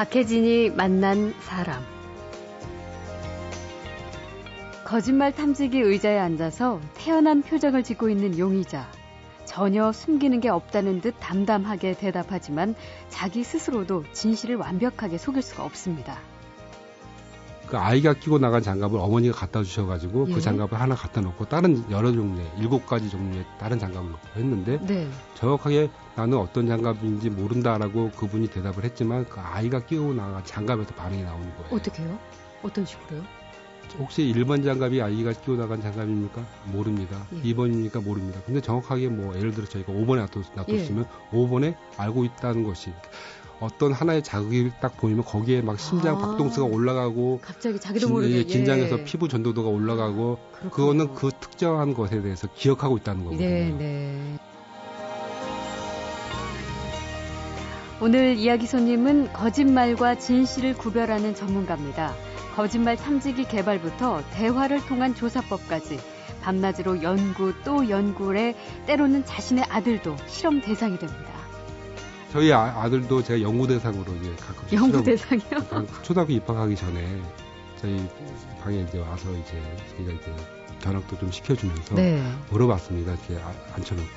박혜진이 만난 사람. 거짓말 탐지기 의자에 앉아서 태연한 표정을 짓고 있는 용의자. 전혀 숨기는 게 없다는 듯 담담하게 대답하지만 자기 스스로도 진실을 완벽하게 속일 수가 없습니다. 그 아이가 끼고 나간 장갑을 어머니가 갖다 주셔가지고 예. 그 장갑을 하나 갖다 놓고 다른 여러 종류의 7가지 종류의 다른 장갑을 놓고 했는데 네. 정확하게 나는 어떤 장갑인지 모른다라고 그분이 대답을 했지만 그 아이가 끼고 나간 장갑에서 반응이 나오는 거예요. 어떻게요? 어떤 식으로요? 혹시 1번 장갑이 아이가 끼고 나간 장갑입니까? 모릅니다. 예. 2번입니까? 모릅니다. 근데 정확하게 뭐 예를 들어 저희가 5번에 놔뒀으면 예. 5번에 알고 있다는 것이 어떤 하나의 자극이 딱 보이면 거기에 막 심장 박동수가 올라가고 갑자기 자기도 모르게 긴장해서 예. 피부 전도도가 올라가고 그렇군요. 그거는 그 특정한 것에 대해서 기억하고 있다는 거거든요. 네, 네. 오늘 이야기 손님은 거짓말과 진실을 구별하는 전문가입니다. 거짓말 탐지기 개발부터 대화를 통한 조사법까지 밤낮으로 연구 또 연구를 해 때로는 자신의 아들도 실험 대상이 됩니다. 저희 아들도 제가 연구 대상으로 이제 가끔 연구 대상이요? 초등학교 입학하기 전에 저희 방에 이제 와서 이제 저희가 이제 견학도 좀 시켜주면서 네. 물어봤습니다. 이렇게 앉혀놓고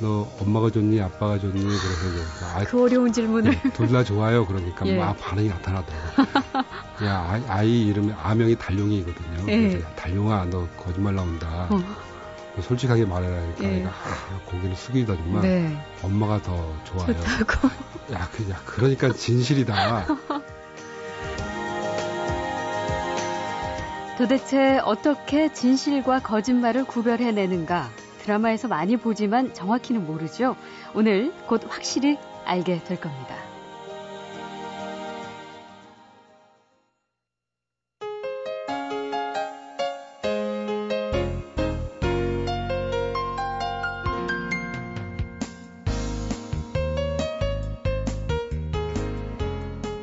너 엄마가 좋니 아빠가 좋니 그래서 이제 그 어려운 질문을 네, 둘 다 좋아요. 그러니까 예. 막 반응이 나타나더라고요. 야 아이 이름이 아명이 달룡이거든요. 예. 그래서 달룡아 너 거짓말 나온다. 솔직하게 말해라니까 예. 고개를 숙이다 정말 네. 엄마가 더 좋아요. 좋다고. 야 그러니까 진실이다. 도대체 어떻게 진실과 거짓말을 구별해내는가? 드라마에서 많이 보지만 정확히는 모르죠. 오늘 곧 확실히 알게 될 겁니다.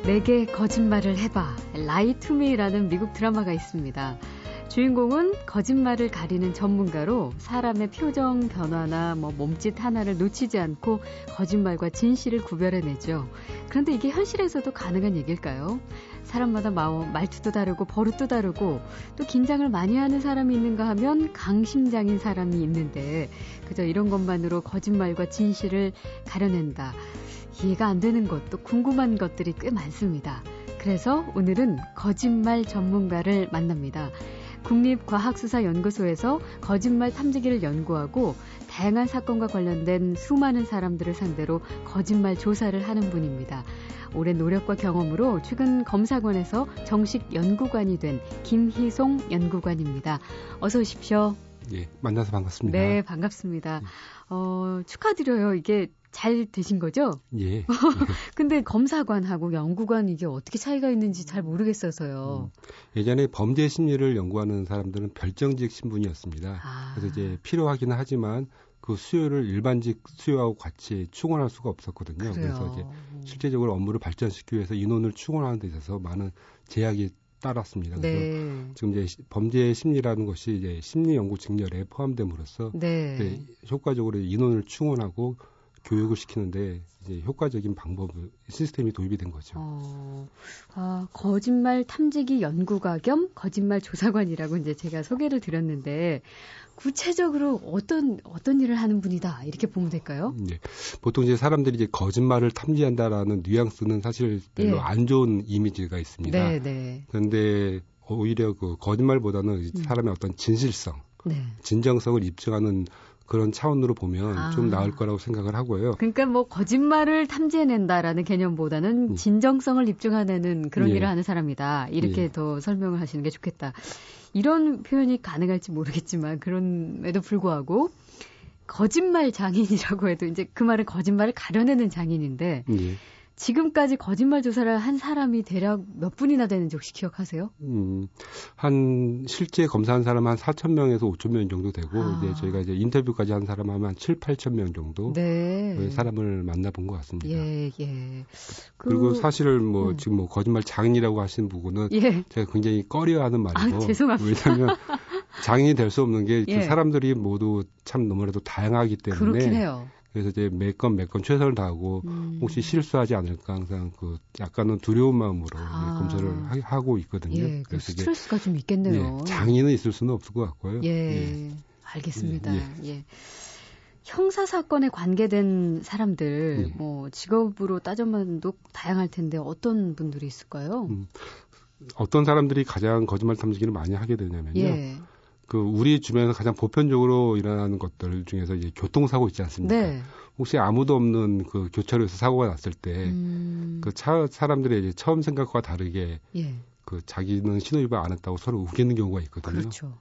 내게 거짓말을 해봐, Lie to me라는 미국 드라마가 있습니다. 주인공은 거짓말을 가리는 전문가로 사람의 표정 변화나 몸짓 하나를 놓치지 않고 거짓말과 진실을 구별해내죠. 그런데 이게 현실에서도 가능한 얘기일까요? 사람마다 말투도 다르고 버릇도 다르고 또 긴장을 많이 하는 사람이 있는가 하면 강심장인 사람이 있는데 그저 이런 것만으로 거짓말과 진실을 가려낸다. 이해가 안 되는 것도 궁금한 것들이 꽤 많습니다. 그래서 오늘은 거짓말 전문가를 만납니다. 국립과학수사연구소에서 거짓말 탐지기를 연구하고 다양한 사건과 관련된 수많은 사람들을 상대로 거짓말 조사를 하는 분입니다. 오랜 노력과 경험으로 최근 검사관에서 정식 연구관이 된 김희송 연구관입니다. 어서 오십시오. 예, 만나서 반갑습니다. 네, 반갑습니다. 축하드려요. 이게 잘 되신 거죠? 예. 근데 검사관하고 연구관 이게 어떻게 차이가 있는지 잘 모르겠어서요. 예전에 범죄 심리를 연구하는 사람들은 별정직 신분이었습니다. 그래서 이제 필요하긴 하지만 그 수요를 일반직 수요하고 같이 충원할 수가 없었거든요. 그래요. 그래서 이제 실제적으로 업무를 발전시키기 위해서 인원을 충원하는 데 있어서 많은 제약이 따랐습니다. 그래서 네. 지금 이제 범죄 심리라는 것이 이제 심리 연구 직렬에 포함됨으로써 네. 효과적으로 인원을 충원하고 교육을 시키는데 이제 효과적인 방법 시스템이 도입이 된 거죠. 거짓말 탐지기 연구가 겸 거짓말 조사관이라고 이제 제가 소개를 드렸는데 구체적으로 어떤 일을 하는 분이다 이렇게 보면 될까요? 네, 보통 이제 사람들이 이제 거짓말을 탐지한다라는 뉘앙스는 사실 별로 예. 안 좋은 이미지가 있습니다. 네, 네. 그런데 오히려 그 거짓말보다는 사람의 어떤 진실성, 네. 진정성을 입증하는 그런 차원으로 보면 좀 나을 거라고 생각을 하고요. 그러니까 거짓말을 탐지해낸다라는 개념보다는 진정성을 입증하는 그런 예. 일을 하는 사람이다. 이렇게 예. 더 설명을 하시는 게 좋겠다. 이런 표현이 가능할지 모르겠지만 그럼에도 불구하고 거짓말 장인이라고 해도 이제 그 말은 거짓말을 가려내는 장인인데 예. 지금까지 거짓말 조사를 한 사람이 대략 몇 분이나 되는지 혹시 기억하세요? 한 실제 검사한 사람 한 4,000명에서 5,000명 정도 되고 이제 저희가 이제 인터뷰까지 한 사람 하면 7,000-8,000명 정도 네. 사람을 만나본 것 같습니다. 예, 예. 그리고 사실을 지금 거짓말 장인이라고 하시는 부분은 예. 제가 굉장히 꺼려하는 말이고 죄송합니다. 왜냐하면 장인이 될 수 없는 게 예. 사람들이 모두 참 너무나도 다양하기 때문에 그렇긴 해요. 그래서 이제 매건 최선을 다하고 혹시 실수하지 않을까 항상 그 약간은 두려운 마음으로 검사를 하고 있거든요. 예, 그래서 스트레스가 좀 있겠네요. 예, 장애는 있을 수는 없을 것 같고요. 예, 예. 알겠습니다. 예. 형사 사건에 관계된 사람들 뭐 직업으로 따져봐도 다양할 텐데 어떤 분들이 있을까요? 어떤 사람들이 가장 거짓말 탐지기를 많이 하게 되냐면요. 예. 그 우리 주변에서 가장 보편적으로 일어나는 것들 중에서 이제 교통사고 있지 않습니까? 네. 혹시 아무도 없는 그 교차로에서 사고가 났을 때 그 사람들의 이제 처음 생각과 다르게 예. 그 자기는 신호위반 안 했다고 서로 우기는 경우가 있거든요. 그렇죠.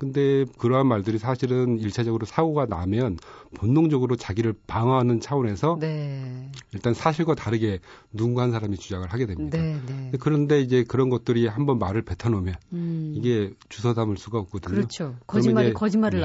근데 그러한 말들이 사실은 1차적으로 사고가 나면 본능적으로 자기를 방어하는 차원에서 네. 일단 사실과 다르게 누군가 한 사람이 주장을 하게 됩니다. 네, 네. 그런데 이제 그런 것들이 한번 말을 뱉어놓으면 이게 주워 담을 수가 없거든요. 그렇죠. 거짓말을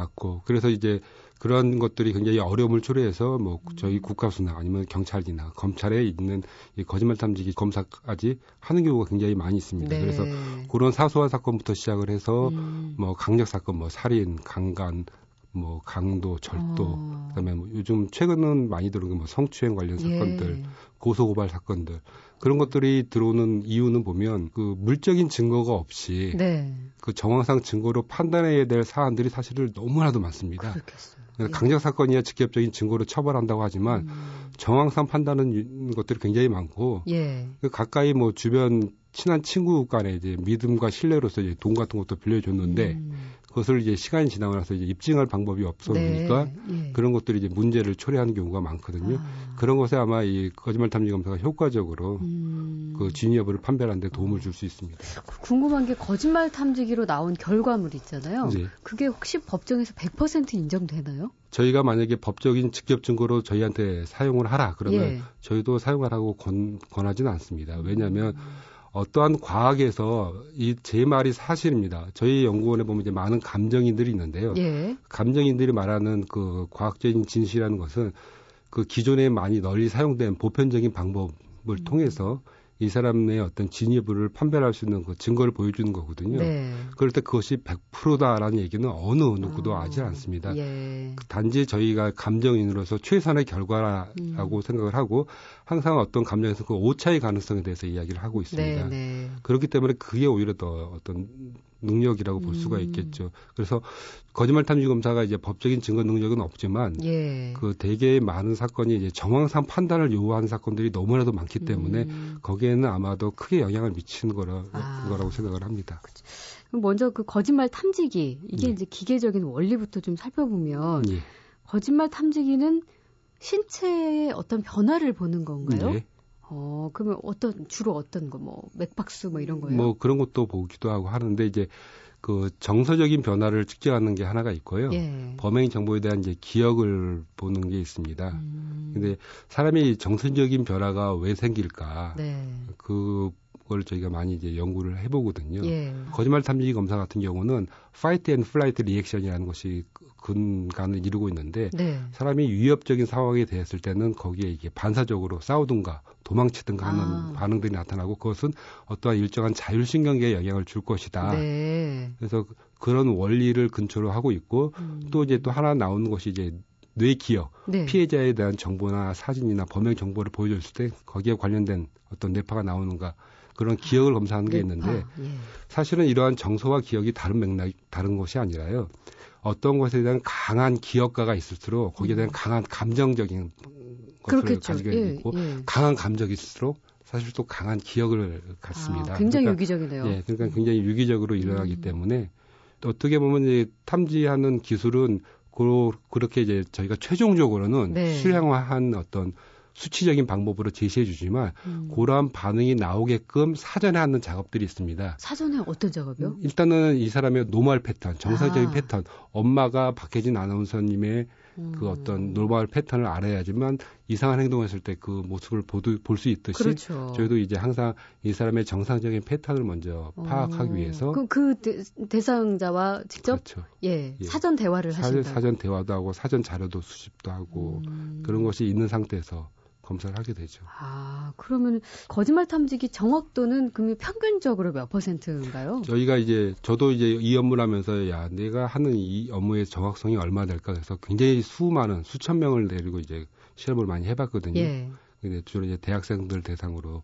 낳고. 그래서 이제 그런 것들이 굉장히 어려움을 초래해서 뭐 저희 국가수나 아니면 경찰이나 검찰에 있는 이 거짓말 탐지기 검사까지 하는 경우가 굉장히 많이 있습니다. 네. 그래서 그런 사소한 사건부터 시작을 해서 뭐 강력 사건, 뭐 살인, 강간, 뭐 강도, 절도, 그다음에 뭐 요즘 최근은 많이 들어오는 뭐 성추행 관련 사건들, 예. 고소고발 사건들 그런 것들이 들어오는 이유는 보면 그 물적인 증거가 없이 네. 그 정황상 증거로 판단해야 될 사안들이 사실은 너무나도 많습니다. 그렇겠어요. 그러니까 강력 사건이야 직접적인 증거로 처벌한다고 하지만 정황상 판단하는 것들이 굉장히 많고 예. 그 가까이 뭐 주변 친한 친구 간의 이제 믿음과 신뢰로서 이제 돈 같은 것도 빌려줬는데 그것을 이제 시간이 지나고 나서 이제 입증할 방법이 없어지니까 네, 예. 그런 것들이 이제 문제를 초래하는 경우가 많거든요. 아. 그런 것에 아마 이 거짓말 탐지 검사가 효과적으로 그 진위 여부를 판별하는 데 도움을 줄 수 있습니다. 궁금한 게 거짓말 탐지기로 나온 결과물 있잖아요. 네. 그게 혹시 법정에서 100% 인정되나요? 저희가 만약에 법적인 직접 증거로 저희한테 사용을 하라 그러면 예. 저희도 사용하라고 권하지는 않습니다. 왜냐하면 어떠한 과학에서 이 제 말이 사실입니다. 저희 연구원에 보면 이제 많은 감정인들이 있는데요. 예. 감정인들이 말하는 그 과학적인 진실이라는 것은 그 기존에 많이 널리 사용된 보편적인 방법을 통해서 이 사람의 어떤 진위 여부를 판별할 수 있는 그 증거를 보여주는 거거든요. 네. 그럴 때 그것이 100%다라는 얘기는 누구도 하지 않습니다. 예. 단지 저희가 감정인으로서 최선의 결과라고 생각을 하고 항상 어떤 감정에서 그 오차의 가능성에 대해서 이야기를 하고 있습니다. 네, 네. 그렇기 때문에 그게 오히려 더 어떤 능력이라고 볼 수가 있겠죠. 그래서 거짓말 탐지 검사가 이제 법적인 증거 능력은 없지만 예. 그 대개 많은 사건이 이제 정황상 판단을 요구하는 사건들이 너무나도 많기 때문에 거기에는 아마도 크게 영향을 미치는 거라고 생각을 합니다. 그치. 먼저 그 거짓말 탐지기 이게 예. 이제 기계적인 원리부터 좀 살펴보면 예. 거짓말 탐지기는 신체의 어떤 변화를 보는 건가요? 예. 그러면 주로 어떤 거, 뭐, 맥박수, 뭐 이런 거예요? 뭐 그런 것도 보기도 하고 하는데, 이제 그 정서적인 변화를 측정하는 게 하나가 있고요. 예. 범행 정보에 대한 이제 기억을 보는 게 있습니다. 근데 사람이 정서적인 변화가 왜 생길까? 네. 그걸 저희가 많이 이제 연구를 해보거든요. 예. 거짓말 탐지기 검사 같은 경우는 fight and flight 리액션이라는 것이 근간을 이루고 있는데 네. 사람이 위협적인 상황에 대했을 때는 거기에 이게 반사적으로 싸우든가 도망치든가 하는 반응들이 나타나고 그것은 어떠한 일정한 자율신경계에 영향을 줄 것이다. 네. 그래서 그런 원리를 근초로 하고 있고 또 하나 나오는 것이 이제 뇌기억, 네. 피해자에 대한 정보나 사진이나 범행 정보를 보여줬을 때 거기에 관련된 어떤 뇌파가 나오는가 그런 기억을 검사하는 게 있는데 예. 사실은 이러한 정서와 기억이 다른 것이 아니라요. 어떤 것에 대한 강한 기억가가 있을수록 거기에 대한 강한 감정적인 것을 그렇겠죠. 가지게 되고 예, 예. 강한 감정이 있을수록 사실 또 강한 기억을 갖습니다. 굉장히 유기적이네요. 예, 그러니까 굉장히 유기적으로 일어나기 때문에 어떻게 보면 이제 탐지하는 기술은 그렇게 이제 저희가 최종적으로는 네. 수량화한 어떤 수치적인 방법으로 제시해 주지만 그러한 반응이 나오게끔 사전에 하는 작업들이 있습니다. 사전에 어떤 작업이요? 일단은 이 사람의 노멀 패턴, 정상적인 패턴, 엄마가 박혜진 아나운서님의 그 어떤 노멀 패턴을 알아야지만 이상한 행동했을 때 그 모습을 볼 수 있듯이 그렇죠. 저희도 이제 항상 이 사람의 정상적인 패턴을 먼저 파악하기 위해서 그럼 그 대상자와 직접 그렇죠. 예. 사전 대화를 하신다고 사전 대화도 하고 사전 자료도 수집도 하고 그런 것이 있는 상태에서 검사를 하게 되죠. 아, 그러면 거짓말 탐지기 정확도는 그러면 평균적으로 몇 %인가요? 저희가 이제 저도 이제 이 업무를 하면서 야, 내가 하는 이 업무의 정확성이 얼마 될까 해서 굉장히 수많은 수천 명을 데리고 이제 실험을 많이 해봤거든요. 예. 근데 주로 이제 대학생들 대상으로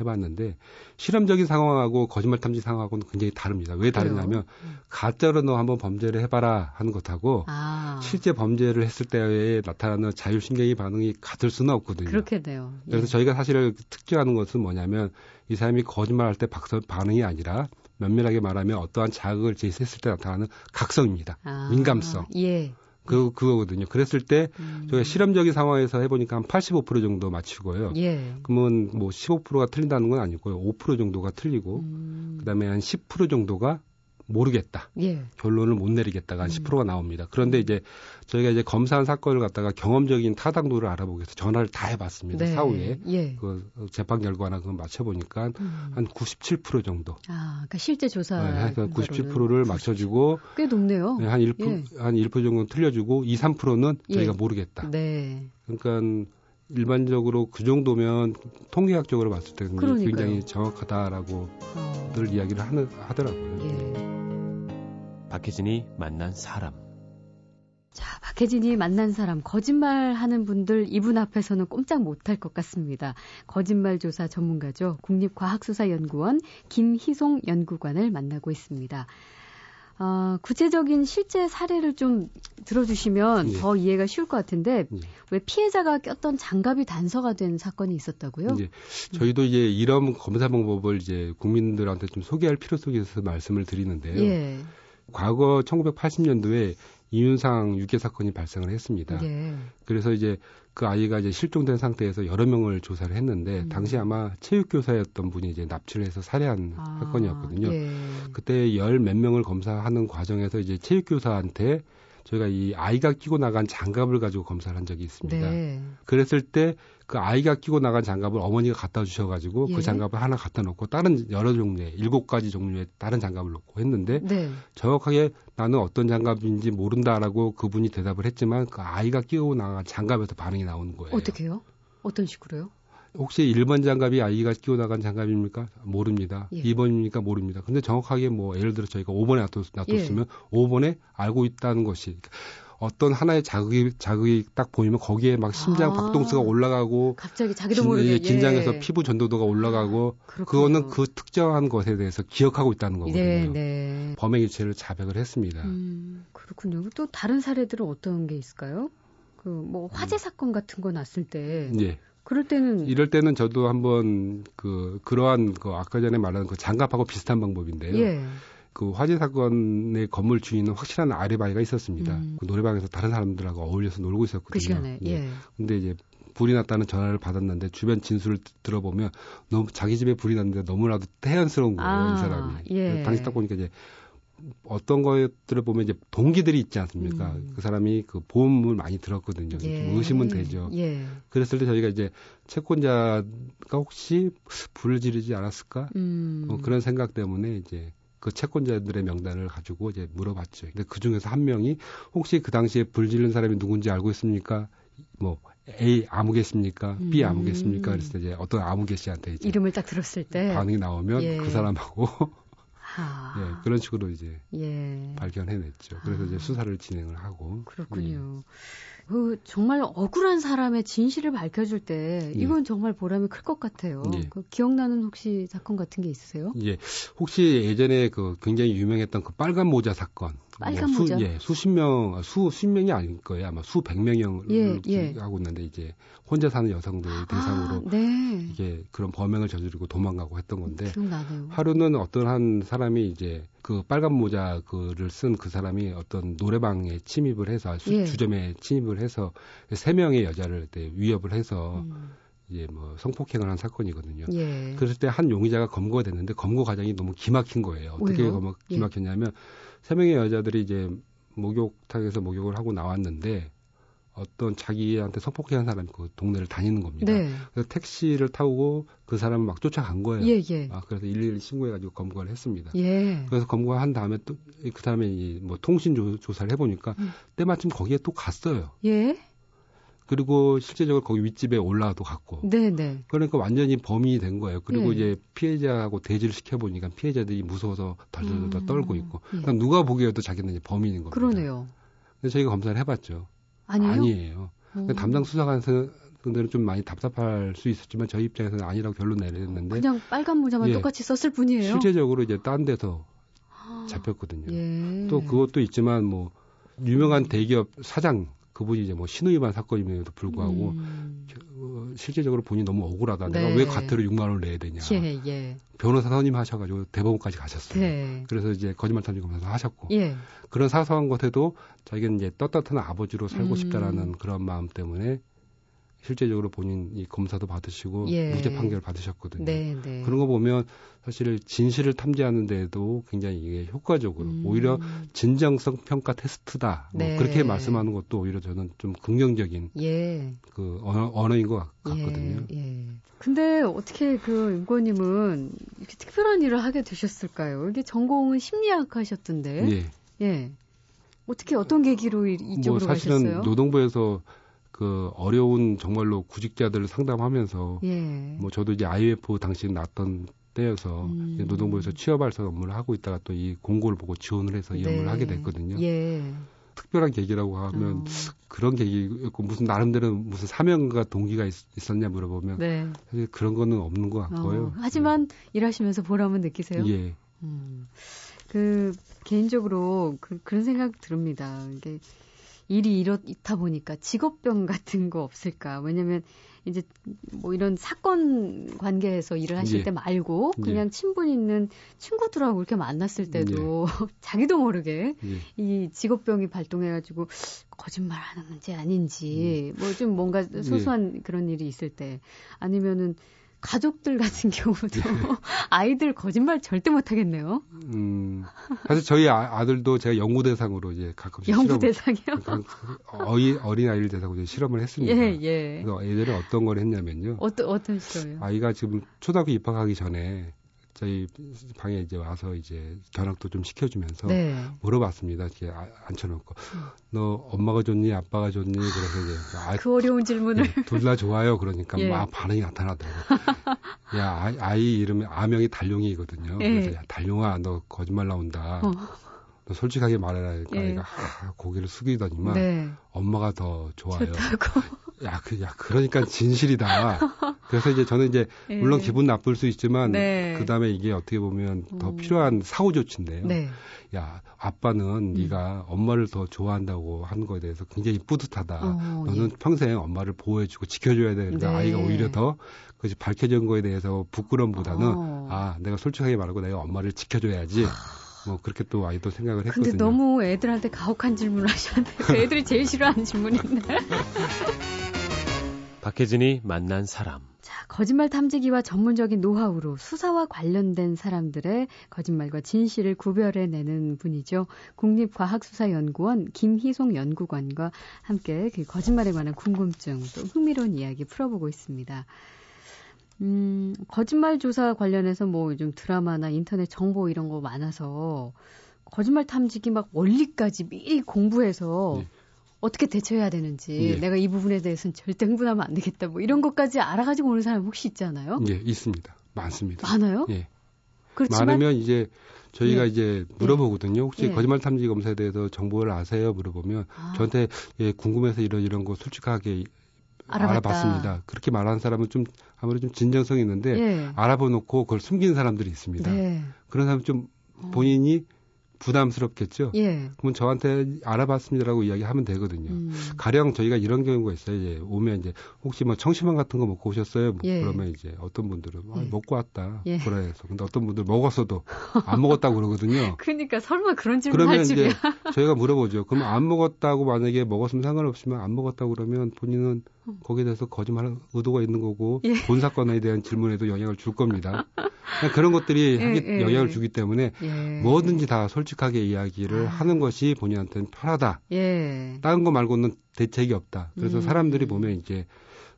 해봤는데 실험적인 상황하고 거짓말 탐지 상황하고는 굉장히 다릅니다. 왜 다르냐면 가짜로 너 한번 범죄를 해봐라 하는 것하고 실제 범죄를 했을 때에 나타나는 자율신경의 반응이 같을 수는 없거든요. 그렇게 돼요. 예. 그래서 저희가 사실 특징하는 것은 뭐냐면 이 사람이 거짓말할 때 반응이 아니라 면밀하게 말하면 어떠한 자극을 제시했을 때 나타나는 각성입니다. 민감성. 예. 그거거든요. 그랬을 때, 저희가 실험적인 상황에서 해보니까 한 85% 정도 맞추고요. 예. 그러면 뭐 15%가 틀린다는 건 아니고요. 5% 정도가 틀리고, 그 다음에 한 10% 정도가 모르겠다. 예. 결론을 못 내리겠다가 한 10%가 나옵니다. 그런데 이제 저희가 이제 검사한 사건을 갖다가 경험적인 타당도를 알아보기 위해서 전화를 다 해봤습니다. 네. 사후에. 예. 그 재판 결과나 그걸 맞춰보니까 한 97% 정도. 아, 그러니까 실제 조사. 네, 97%를 맞춰주고. 꽤 높네요. 네, 한 1%, 예. 한 1% 정도는 틀려주고 2, 3%는 저희가 예. 모르겠다. 네. 그러니까 일반적으로 그 정도면 통계학적으로 봤을 때는 그러니까요. 굉장히 정확하다라고 늘 이야기를 하더라고요. 예. 박혜진이 만난 사람. 자, 박혜진이 만난 사람, 거짓말하는 분들 이분 앞에서는 꼼짝 못할 것 같습니다. 거짓말 조사 전문가죠. 국립과학수사연구원 김희송 연구관을 만나고 있습니다. 구체적인 실제 사례를 좀 들어주시면 예. 더 이해가 쉬울 것 같은데 예. 왜 피해자가 꼈던 장갑이 단서가 된 사건이 있었다고요? 예. 저희도 이제 이런 검사 방법을 이제 국민들한테 좀 소개할 필요 속에서 말씀을 드리는데요. 예. 과거 1980년도에 이윤상 유괴 사건이 발생을 했습니다. 예. 그래서 이제 그 아이가 이제 실종된 상태에서 여러 명을 조사를 했는데 당시 아마 체육교사였던 분이 이제 납치를 해서 살해한 사건이었거든요. 예. 그때 열 몇 명을 검사하는 과정에서 이제 체육교사한테 저희가 이 아이가 끼고 나간 장갑을 가지고 검사를 한 적이 있습니다. 네. 그랬을 때 그 아이가 끼고 나간 장갑을 어머니가 갖다 주셔가지고 예. 그 장갑을 하나 갖다 놓고 다른 여러 종류의 7가지 종류의 다른 장갑을 놓고 했는데 네. 정확하게 나는 어떤 장갑인지 모른다라고 그분이 대답을 했지만 그 아이가 끼고 나간 장갑에서 반응이 나오는 거예요. 어떻게요? 어떤 식으로요? 혹시 1번 장갑이 아이가 끼고 나간 장갑입니까? 모릅니다. 예. 2번입니까? 모릅니다. 근데 정확하게 뭐 예를 들어 저희가 5번에 놔뒀으면 예. 5번에 알고 있다는 것이 어떤 하나의 자극이 딱 보이면 거기에 막 심장 박동수가 올라가고 갑자기 자기도 모르게 긴장해서 예. 피부 전도도가 올라가고 그거는 그 특정한 것에 대해서 기억하고 있다는 거거든요. 네, 네. 범행 일체를 자백을 했습니다. 그렇군요. 또 다른 사례들은 어떤 게 있을까요? 그 뭐 화재 사건 같은 거 났을 때 예. 이럴 때는 저도 한번 그러한 아까 전에 말한 그 장갑하고 비슷한 방법인데요. 예. 그 화재 사건의 건물 주인은 확실한 아리바이가 있었습니다. 그 노래방에서 다른 사람들하고 어울려서 놀고 있었거든요. 그 시간에. 예. 네. 근데 이제 불이 났다는 전화를 받았는데 주변 진술을 들어보면 너무 자기 집에 불이 났는데 너무나도 태연스러운 거예요, 이 사람이. 예. 당시 딱 보니까 이제 어떤 것들을 보면 이제 동기들이 있지 않습니까? 그 사람이 그 보험을 많이 들었거든요. 예. 좀 의심은 되죠. 예. 그랬을 때 저희가 이제 채권자가 혹시 불을 지르지 않았을까? 그런 생각 때문에 이제 그 채권자들의 명단을 가지고 이제 물어봤죠. 근데 그 중에서 한 명이 혹시 그 당시에 불 지른 사람이 누군지 알고 있습니까? 뭐 A 아무개입니까? B 아무개입니까? 그랬을 때 이제 어떤 아무개 씨한테 이제 이름을 딱 들었을 때 반응이 나오면 예. 그 사람하고. 예, 그런 식으로 이제 예. 발견해냈죠. 그래서 이제 수사를 진행을 하고. 그렇군요. 예. 정말 억울한 사람의 진실을 밝혀줄 때 이건 예. 정말 보람이 클 것 같아요. 예. 기억나는 혹시 사건 같은 게 있으세요? 예, 혹시 예전에 굉장히 유명했던 그 빨간 모자 사건. 빨간 모자? 예, 수십 명이 아닐 거예요. 아마 수백 명을 하고 있는데 이제 혼자 사는 여성들 대상으로 네. 이게 그런 범행을 저지르고 도망가고 했던 건데 기억나네요. 하루는 어떤 한 사람이 이제 그 빨간 모자 그를 쓴 그 사람이 어떤 노래방에 침입을 해서 주점에 침입을 해서 3명의 여자를 위협을 해서 이제 뭐 성폭행을 한 사건이거든요. 예. 그럴 때 한 용의자가 검거가 됐는데 검거 과정이 너무 기막힌 거예요. 어떻게 기막혔냐면 3명의 여자들이 이제 목욕탕에서 목욕을 하고 나왔는데 어떤 자기한테 성폭행한 사람이 그 동네를 다니는 겁니다. 네. 그래서 택시를 타고 그 사람을 막 쫓아간 거예요. 예, 예. 그래서 112 신고해가지고 검거를 했습니다. 예. 그래서 검거한 다음에 또 그 다음에 뭐 통신 조사를 해보니까 때마침 거기에 또 갔어요. 예. 그리고 실제적으로 거기 윗집에 올라도 갔고. 네네. 그러니까 완전히 범인이 된 거예요. 그리고 예. 이제 피해자하고 대질 시켜보니까 피해자들이 무서워서 덜덜덜 떨고 있고. 예. 그러니까 누가 보기에도 자기는 이제 범인인 겁니다. 그러네요. 그래서 저희가 검사를 해봤죠. 아니에요? 아니에요. 그러니까 담당 수사관들은 좀 많이 답답할 수 있었지만 저희 입장에서는 아니라고 결론 내렸는데. 그냥 빨간 모자만 예. 똑같이 썼을 뿐이에요? 실제적으로 이제 딴 데서 잡혔거든요. 예. 또 그것도 있지만 뭐 유명한 대기업 사장. 그분이 이제 뭐 신우위반 사건임에도 불구하고 실제적으로 본인이 너무 억울하다. 네. 내가 왜 과태료 6만 원을 내야 되냐. 예, 예. 변호사 선임하셔가지고 대법원까지 가셨어요. 네. 그래서 이제 거짓말 탐지 검사도 하셨고 예. 그런 사소한 것에도 자기는 이제 떳떳한 아버지로 살고 싶다라는 그런 마음 때문에 실제적으로 본인이 검사도 받으시고 예. 무죄 판결을 받으셨거든요. 네, 네. 그런 거 보면 사실 진실을 탐지하는 데에도 굉장히 이게 효과적으로 오히려 진정성 평가 테스트다. 네. 뭐 그렇게 말씀하는 것도 오히려 저는 좀 긍정적인 예. 그 언어인 것 같거든요. 예, 예. 근데 어떻게 그 연구원님은 이렇게 특별한 일을 하게 되셨을까요? 이게 전공은 심리학 하셨던데. 예. 예. 어떻게 어떤 계기로 이쪽으로 사실은 가셨어요? 노동부에서 그 어려운 정말로 구직자들을 상담하면서 예. 뭐 저도 이제 IMF 당시 났던 때여서 노동부에서 취업활성 업무를 하고 있다가 또 이 공고를 보고 지원을 해서 네. 이 업무를 하게 됐거든요. 예. 특별한 계기라고 하면 그런 계기였고 무슨 나름대로 무슨 사명과 동기가 있었냐 물어보면 네. 사실 그런 거는 없는 것 같고요. 하지만 일하시면서 보람은 느끼세요? 예. 그 개인적으로 그런 생각 듭니다. 이게 일이 이렇다 보니까 직업병 같은 거 없을까? 왜냐면 이제 뭐 이런 사건 관계에서 일을 하실 예. 때 말고 그냥 예. 친분 있는 친구들하고 이렇게 만났을 때도 예. 자기도 모르게 예. 이 직업병이 발동해가지고 거짓말하는 문제 아닌지 뭐 좀 뭔가 소소한 예. 그런 일이 있을 때 아니면은 가족들 같은 경우도 아이들 거짓말 절대 못하겠네요. 사실 저희 아들도 제가 연구 대상으로 이제 가끔씩 연구 대상이요? 어린 아이를 대상으로 이제 실험을 했습니다. 예, 예. 그래서 애들은 어떤 걸 했냐면요. 어떤 실험이요? 아이가 지금 초등학교 입학하기 전에 저희 방에 이제 와서 이제 견학도 좀 시켜주면서 네. 물어봤습니다. 이렇게 앉혀놓고 너 엄마가 좋니 아빠가 좋니 그래서 이제 그 어려운 질문을 예, 둘 다 좋아요. 그러니까 예. 막 반응이 나타나더라고요. 야 아이 이름이 아명이 달룡이거든요. 예. 그래서 야, 달룡아 너 거짓말 나온다. 너 솔직하게 말해라. 그러니까 예. 아이가 고개를 숙이더니만 네. 엄마가 더 좋아요. 좋다고. 그러니까 진실이다. 그래서 이제 저는 이제, 예. 물론 기분 나쁠 수 있지만, 네. 그 다음에 이게 어떻게 보면 더 필요한 사후조치인데요. 네. 야, 아빠는 네가 엄마를 더 좋아한다고 하는 거에 대해서 굉장히 뿌듯하다. 너는 예. 평생 엄마를 보호해주고 지켜줘야 되는데, 네. 아이가 오히려 더 그것이 밝혀진 거에 대해서 부끄럼보다는, 내가 솔직하게 말하고 내가 엄마를 지켜줘야지. 뭐 그렇게 또 아이도 생각을 했거든요. 근데 너무 애들한테 가혹한 질문을 하셨는데 그 애들이 제일 싫어하는 질문인데. 박혜진이 만난 사람. 자, 거짓말 탐지기와 전문적인 노하우로 수사와 관련된 사람들의 거짓말과 진실을 구별해내는 분이죠. 국립과학수사연구원 김희송 연구관과 함께 그 거짓말에 관한 궁금증 또 흥미로운 이야기 풀어보고 있습니다. 거짓말 조사 관련해서 뭐 요즘 드라마나 인터넷 정보 이런 거 많아서 거짓말 탐지기 막 원리까지 미리 공부해서 네. 어떻게 대처해야 되는지 네. 내가 이 부분에 대해서는 절대 흥분하면 안 되겠다 뭐 이런 것까지 알아가지고 오는 사람 혹시 있잖아요. 네, 있습니다. 많습니다. 많아요? 네. 그렇지만 많으면 이제 저희가 예. 이제 물어보거든요. 혹시 예. 거짓말 탐지 검사에 대해서 정보를 아세요? 물어보면 저한테 예, 궁금해서 이런 거 솔직하게 알아봤습니다. 그렇게 말하는 사람은 좀 아무래도 좀 진정성이 있는데 예. 알아보놓고 그걸 숨기는 사람들이 있습니다. 네. 그런 사람은 좀 본인이 부담스럽겠죠. 예. 그럼 저한테 알아봤습니다라고 이야기하면 되거든요. 가령 저희가 이런 경우가 있어요. 이제 오면 이제 혹시 뭐 청심환 같은 거 먹고 오셨어요? 뭐 예. 그러면 이제 어떤 분들은 먹고 왔다. 예. 그래서 근데 어떤 분들 먹었어도 안 먹었다고 그러거든요. 그러니까 설마 그런 질문 할 줄이야. 그러면 이제 저희가 물어보죠. 그럼 안 먹었다고 만약에 먹었으면 상관없지만 안 먹었다고 그러면 본인은 거기에 대해서 거짓말 의도가 있는 거고 예. 본 사건에 대한 질문에도 영향을 줄 겁니다. 그런 것들이 예, 영향을 주기 때문에 예. 뭐든지 다 솔직하게 이야기를 하는 것이 본인한테는 편하다. 예. 다른 거 말고는 대책이 없다. 그래서 사람들이 보면 이제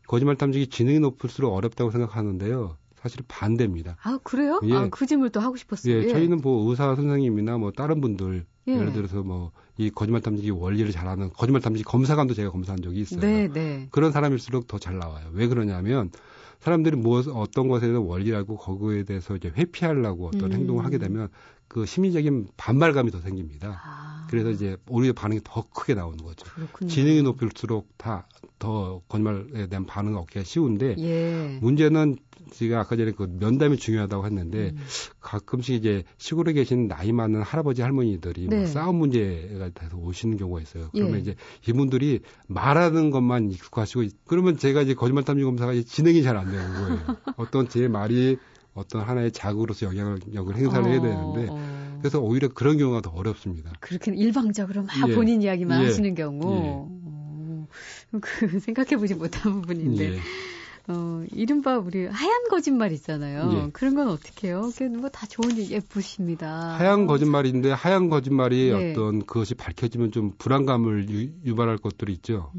거짓말 탐지기 지능이 높을수록 어렵다고 생각하는데요. 사실 반대입니다. 아, 그래요? 예. 아, 그 질문을 또 하고 싶었어요. 예, 예. 저희는 뭐 의사 선생님이나 뭐 다른 분들, 예. 예를 들어서 뭐 이 거짓말 탐지기 원리를 잘 아는 거짓말 탐지기 검사관도 제가 검사한 적이 있어요. 네, 네. 그런 사람일수록 더 잘 나와요. 왜 그러냐면 사람들이 무엇 어떤 것에 대한 원리를 알고 거기에 대해서 이제 회피하려고 어떤 행동을 하게 되면 그 심리적인 반발감이 더 생깁니다. 아. 그래서 이제 오히려 반응이 더 크게 나오는 거죠. 그렇군요. 지능이 높일수록 다 더 거짓말에 대한 반응을 얻기가 쉬운데 예. 문제는 제가 아까 전에 그 면담이 중요하다고 했는데 가끔씩 이제 시골에 계신 나이 많은 할아버지 할머니들이 네. 뭐 싸움 문제가 돼서 오시는 경우가 있어요. 그러면 예. 이제 이분들이 말하는 것만 익숙하시고 그러면 제가 이제 거짓말 탐지 검사가 이제 진행이 잘 안 되는 거예요. 어떤 제 말이 어떤 하나의 자극으로서 영향력을 행사를 해야 되는데 그래서 오히려 그런 경우가 더 어렵습니다. 그렇게 일방적으로 막 예. 본인 이야기만 예. 하시는 경우 예. 생각해보지 못한 부분인데 예. 이른바 우리 하얀 거짓말 있잖아요. 예. 그런 건 어떻게 해요? 뭐 다 좋은 일 예쁘십니다. 하얀 거짓말인데 하얀 거짓말이 예. 어떤 그것이 밝혀지면 좀 불안감을 유발할 것들이 있죠.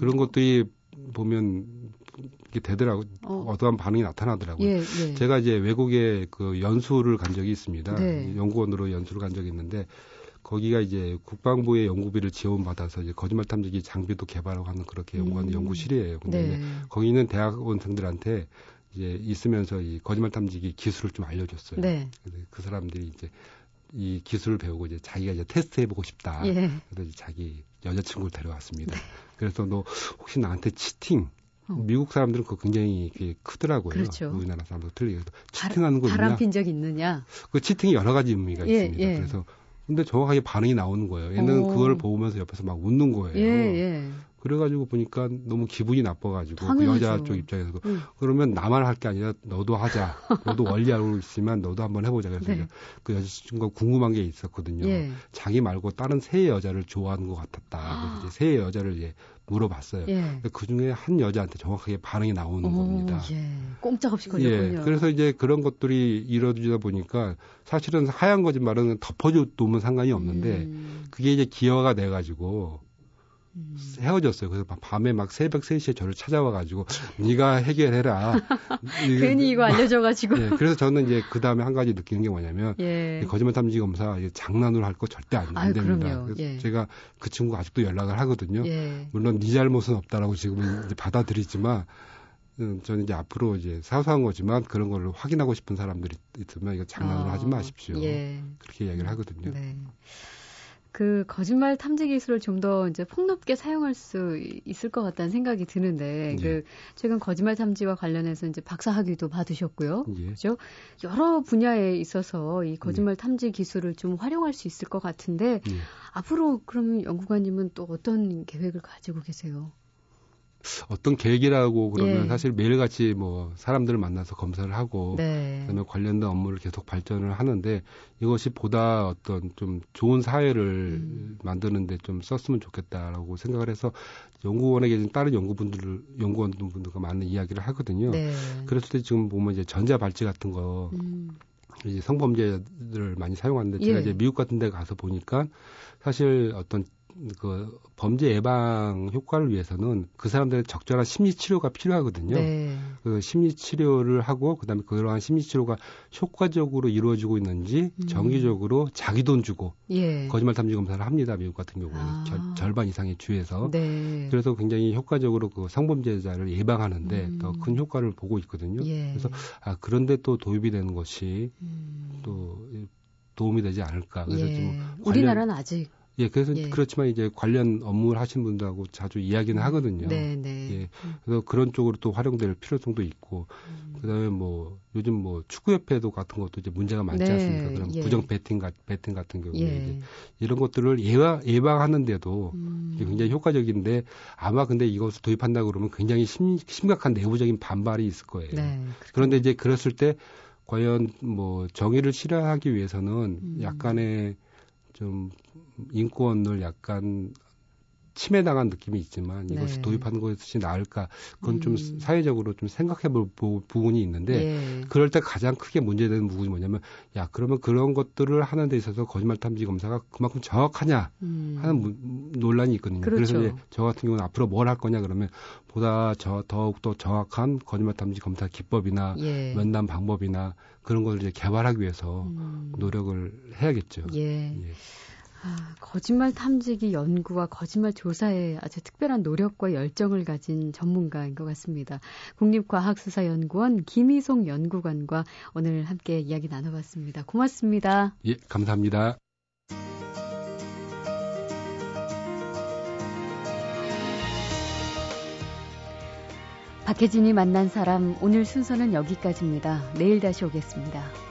그런 것들이 보면 이게 되더라고 어떠한 반응이 나타나더라고요. 예, 예. 제가 이제 외국에 그 연수를 간 적이 있습니다. 네. 연구원으로 연수를 간 적이 있는데 거기가 이제 국방부의 연구비를 지원받아서 이제 거짓말 탐지기 장비도 개발하고 하는 그렇게 연구하는 연구실이에요. 근데 네. 거기는 대학원생들한테 이제 있으면서 이 거짓말 탐지기 기술을 좀 알려줬어요. 네. 그 사람들이 이제 이 기술을 배우고 이제 자기가 이제 테스트해보고 싶다. 예. 그래서 자기 여자친구를 데려왔습니다. 네. 그래서 너 혹시 나한테 치팅? 미국 사람들은 그거 굉장히 크더라고요. 그렇죠. 우리나라 사람도 틀리고 치팅하는 거 있냐? 바람핀 적 있느냐? 그 치팅이 여러 가지 의미가 예, 있습니다. 예. 그래서 근데 정확하게 반응이 나오는 거예요. 얘는 그걸 보면서 옆에서 막 웃는 거예요. 예, 예. 그래가지고 보니까 너무 기분이 나빠가지고 그 여자 쪽 입장에서 그러면 나만 할 게 아니라 너도 하자. 너도 원리 알고 있으면 너도 한번 해보자. 그래서 네. 그 여자친구가 궁금한 게 있었거든요. 예. 자기 말고 다른 세 여자를 좋아하는 것 같았다. 그래서 이제 세 여자를 이제 물어봤어요. 예. 그 중에 한 여자한테 정확하게 반응이 나오는 겁니다. 예. 꼼짝없이 걸렸군요. 예. 그래서 이제 그런 것들이 이루어지다 보니까 사실은 하얀 거짓말은 덮어놓으면 상관이 없는데 그게 이제 기여가 돼가지고 헤어졌어요. 그래서 밤에 막 새벽 3시에 저를 찾아와가지고 네가 해결해라. 괜히 이거 알려줘가지고. 네, 그래서 저는 이제 그 다음에 한 가지 느끼는 게 뭐냐면 예. 거짓말 탐지 검사 장난으로 할 거 절대 안 됩니다. 그래서 예. 제가 그 친구가 아직도 연락을 하거든요. 예. 물론 네 잘못은 없다라고 지금 이제 받아들이지만 저는 이제 앞으로 이제 사소한 거지만 그런 걸 확인하고 싶은 사람들이 있으면 이거 장난으로 하지 마십시오. 예. 그렇게 이야기를 하거든요. 네. 그 거짓말 탐지 기술을 좀 더 이제 폭넓게 사용할 수 있을 것 같다는 생각이 드는데, 예. 그 최근 거짓말 탐지와 관련해서 이제 박사학위도 받으셨고요, 예. 그렇죠? 여러 분야에 있어서 이 거짓말 예. 탐지 기술을 좀 활용할 수 있을 것 같은데 예. 앞으로 그럼 연구관님은 또 어떤 계획을 가지고 계세요? 어떤 계획이라고 그러면 예. 사실 매일같이 뭐 사람들을 만나서 검사를 하고 네. 그다음에 관련된 업무를 계속 발전을 하는데 이것이 보다 어떤 좀 좋은 사회를 만드는데 좀 썼으면 좋겠다라고 생각을 해서 연구원에 계신 다른 연구원분들과 많은 이야기를 하거든요. 네. 그랬을 때 지금 보면 이제 전자발찌 같은 거 이제 성범죄를 많이 사용하는데 제가 예. 이제 미국 같은 데 가서 보니까 사실 어떤 그 범죄 예방 효과를 위해서는 그 사람들의 적절한 심리 치료가 필요하거든요. 네. 그 심리 치료를 하고 그다음에 그러한 심리 치료가 효과적으로 이루어지고 있는지 정기적으로 자기 돈 주고 예. 거짓말 탐지 검사를 합니다. 미국 같은 경우는 절반 이상의 주에서 네. 그래서 굉장히 효과적으로 그 성범죄자를 예방하는데 더 큰 효과를 보고 있거든요. 예. 그래서 아 그런데 또 도입이 되는 것이 또 도움이 되지 않을까. 그래서 예. 좀 우리나라는 아직 예, 그래서 예. 그렇지만 이제 관련 업무를 하신 분들하고 자주 이야기는 하거든요. 네, 네. 예, 그래서 그런 쪽으로 또 활용될 필요성도 있고, 그다음에 뭐 요즘 뭐 축구협회도 같은 것도 이제 문제가 많지 네, 않습니까? 그럼 예. 부정 배팅 같은 경우에 예. 이제 이런 것들을 예방하는데도 굉장히 효과적인데 아마 근데 이것을 도입한다 그러면 굉장히 심각한 내부적인 반발이 있을 거예요. 네, 그런데 이제 그랬을 때 과연 뭐 정의를 실현하기 위해서는 약간의 좀 인권을 약간 침해당한 느낌이 있지만 이것을 도입하는 것이 나을까? 그건 좀 사회적으로 좀 생각해볼 부분이 있는데 그럴 때 가장 크게 문제되는 부분이 뭐냐면 야 그러면 그런 것들을 하는 데 있어서 거짓말 탐지 검사가 그만큼 정확하냐 하는 논란이 있거든요. 그렇죠. 그래서 이제 저 같은 경우는 앞으로 뭘 할 거냐 그러면 보다 더욱더 정확한 거짓말 탐지 검사 기법이나 면담 방법이나 그런 것을 이제 개발하기 위해서 노력을 해야겠죠. 예. 아, 거짓말 탐지기 연구와 거짓말 조사에 아주 특별한 노력과 열정을 가진 전문가인 것 같습니다. 국립과학수사연구원 김희송 연구관과 오늘 함께 이야기 나눠봤습니다. 고맙습니다. 예, 감사합니다. 박혜진이 만난 사람 오늘 순서는 여기까지입니다. 내일 다시 오겠습니다.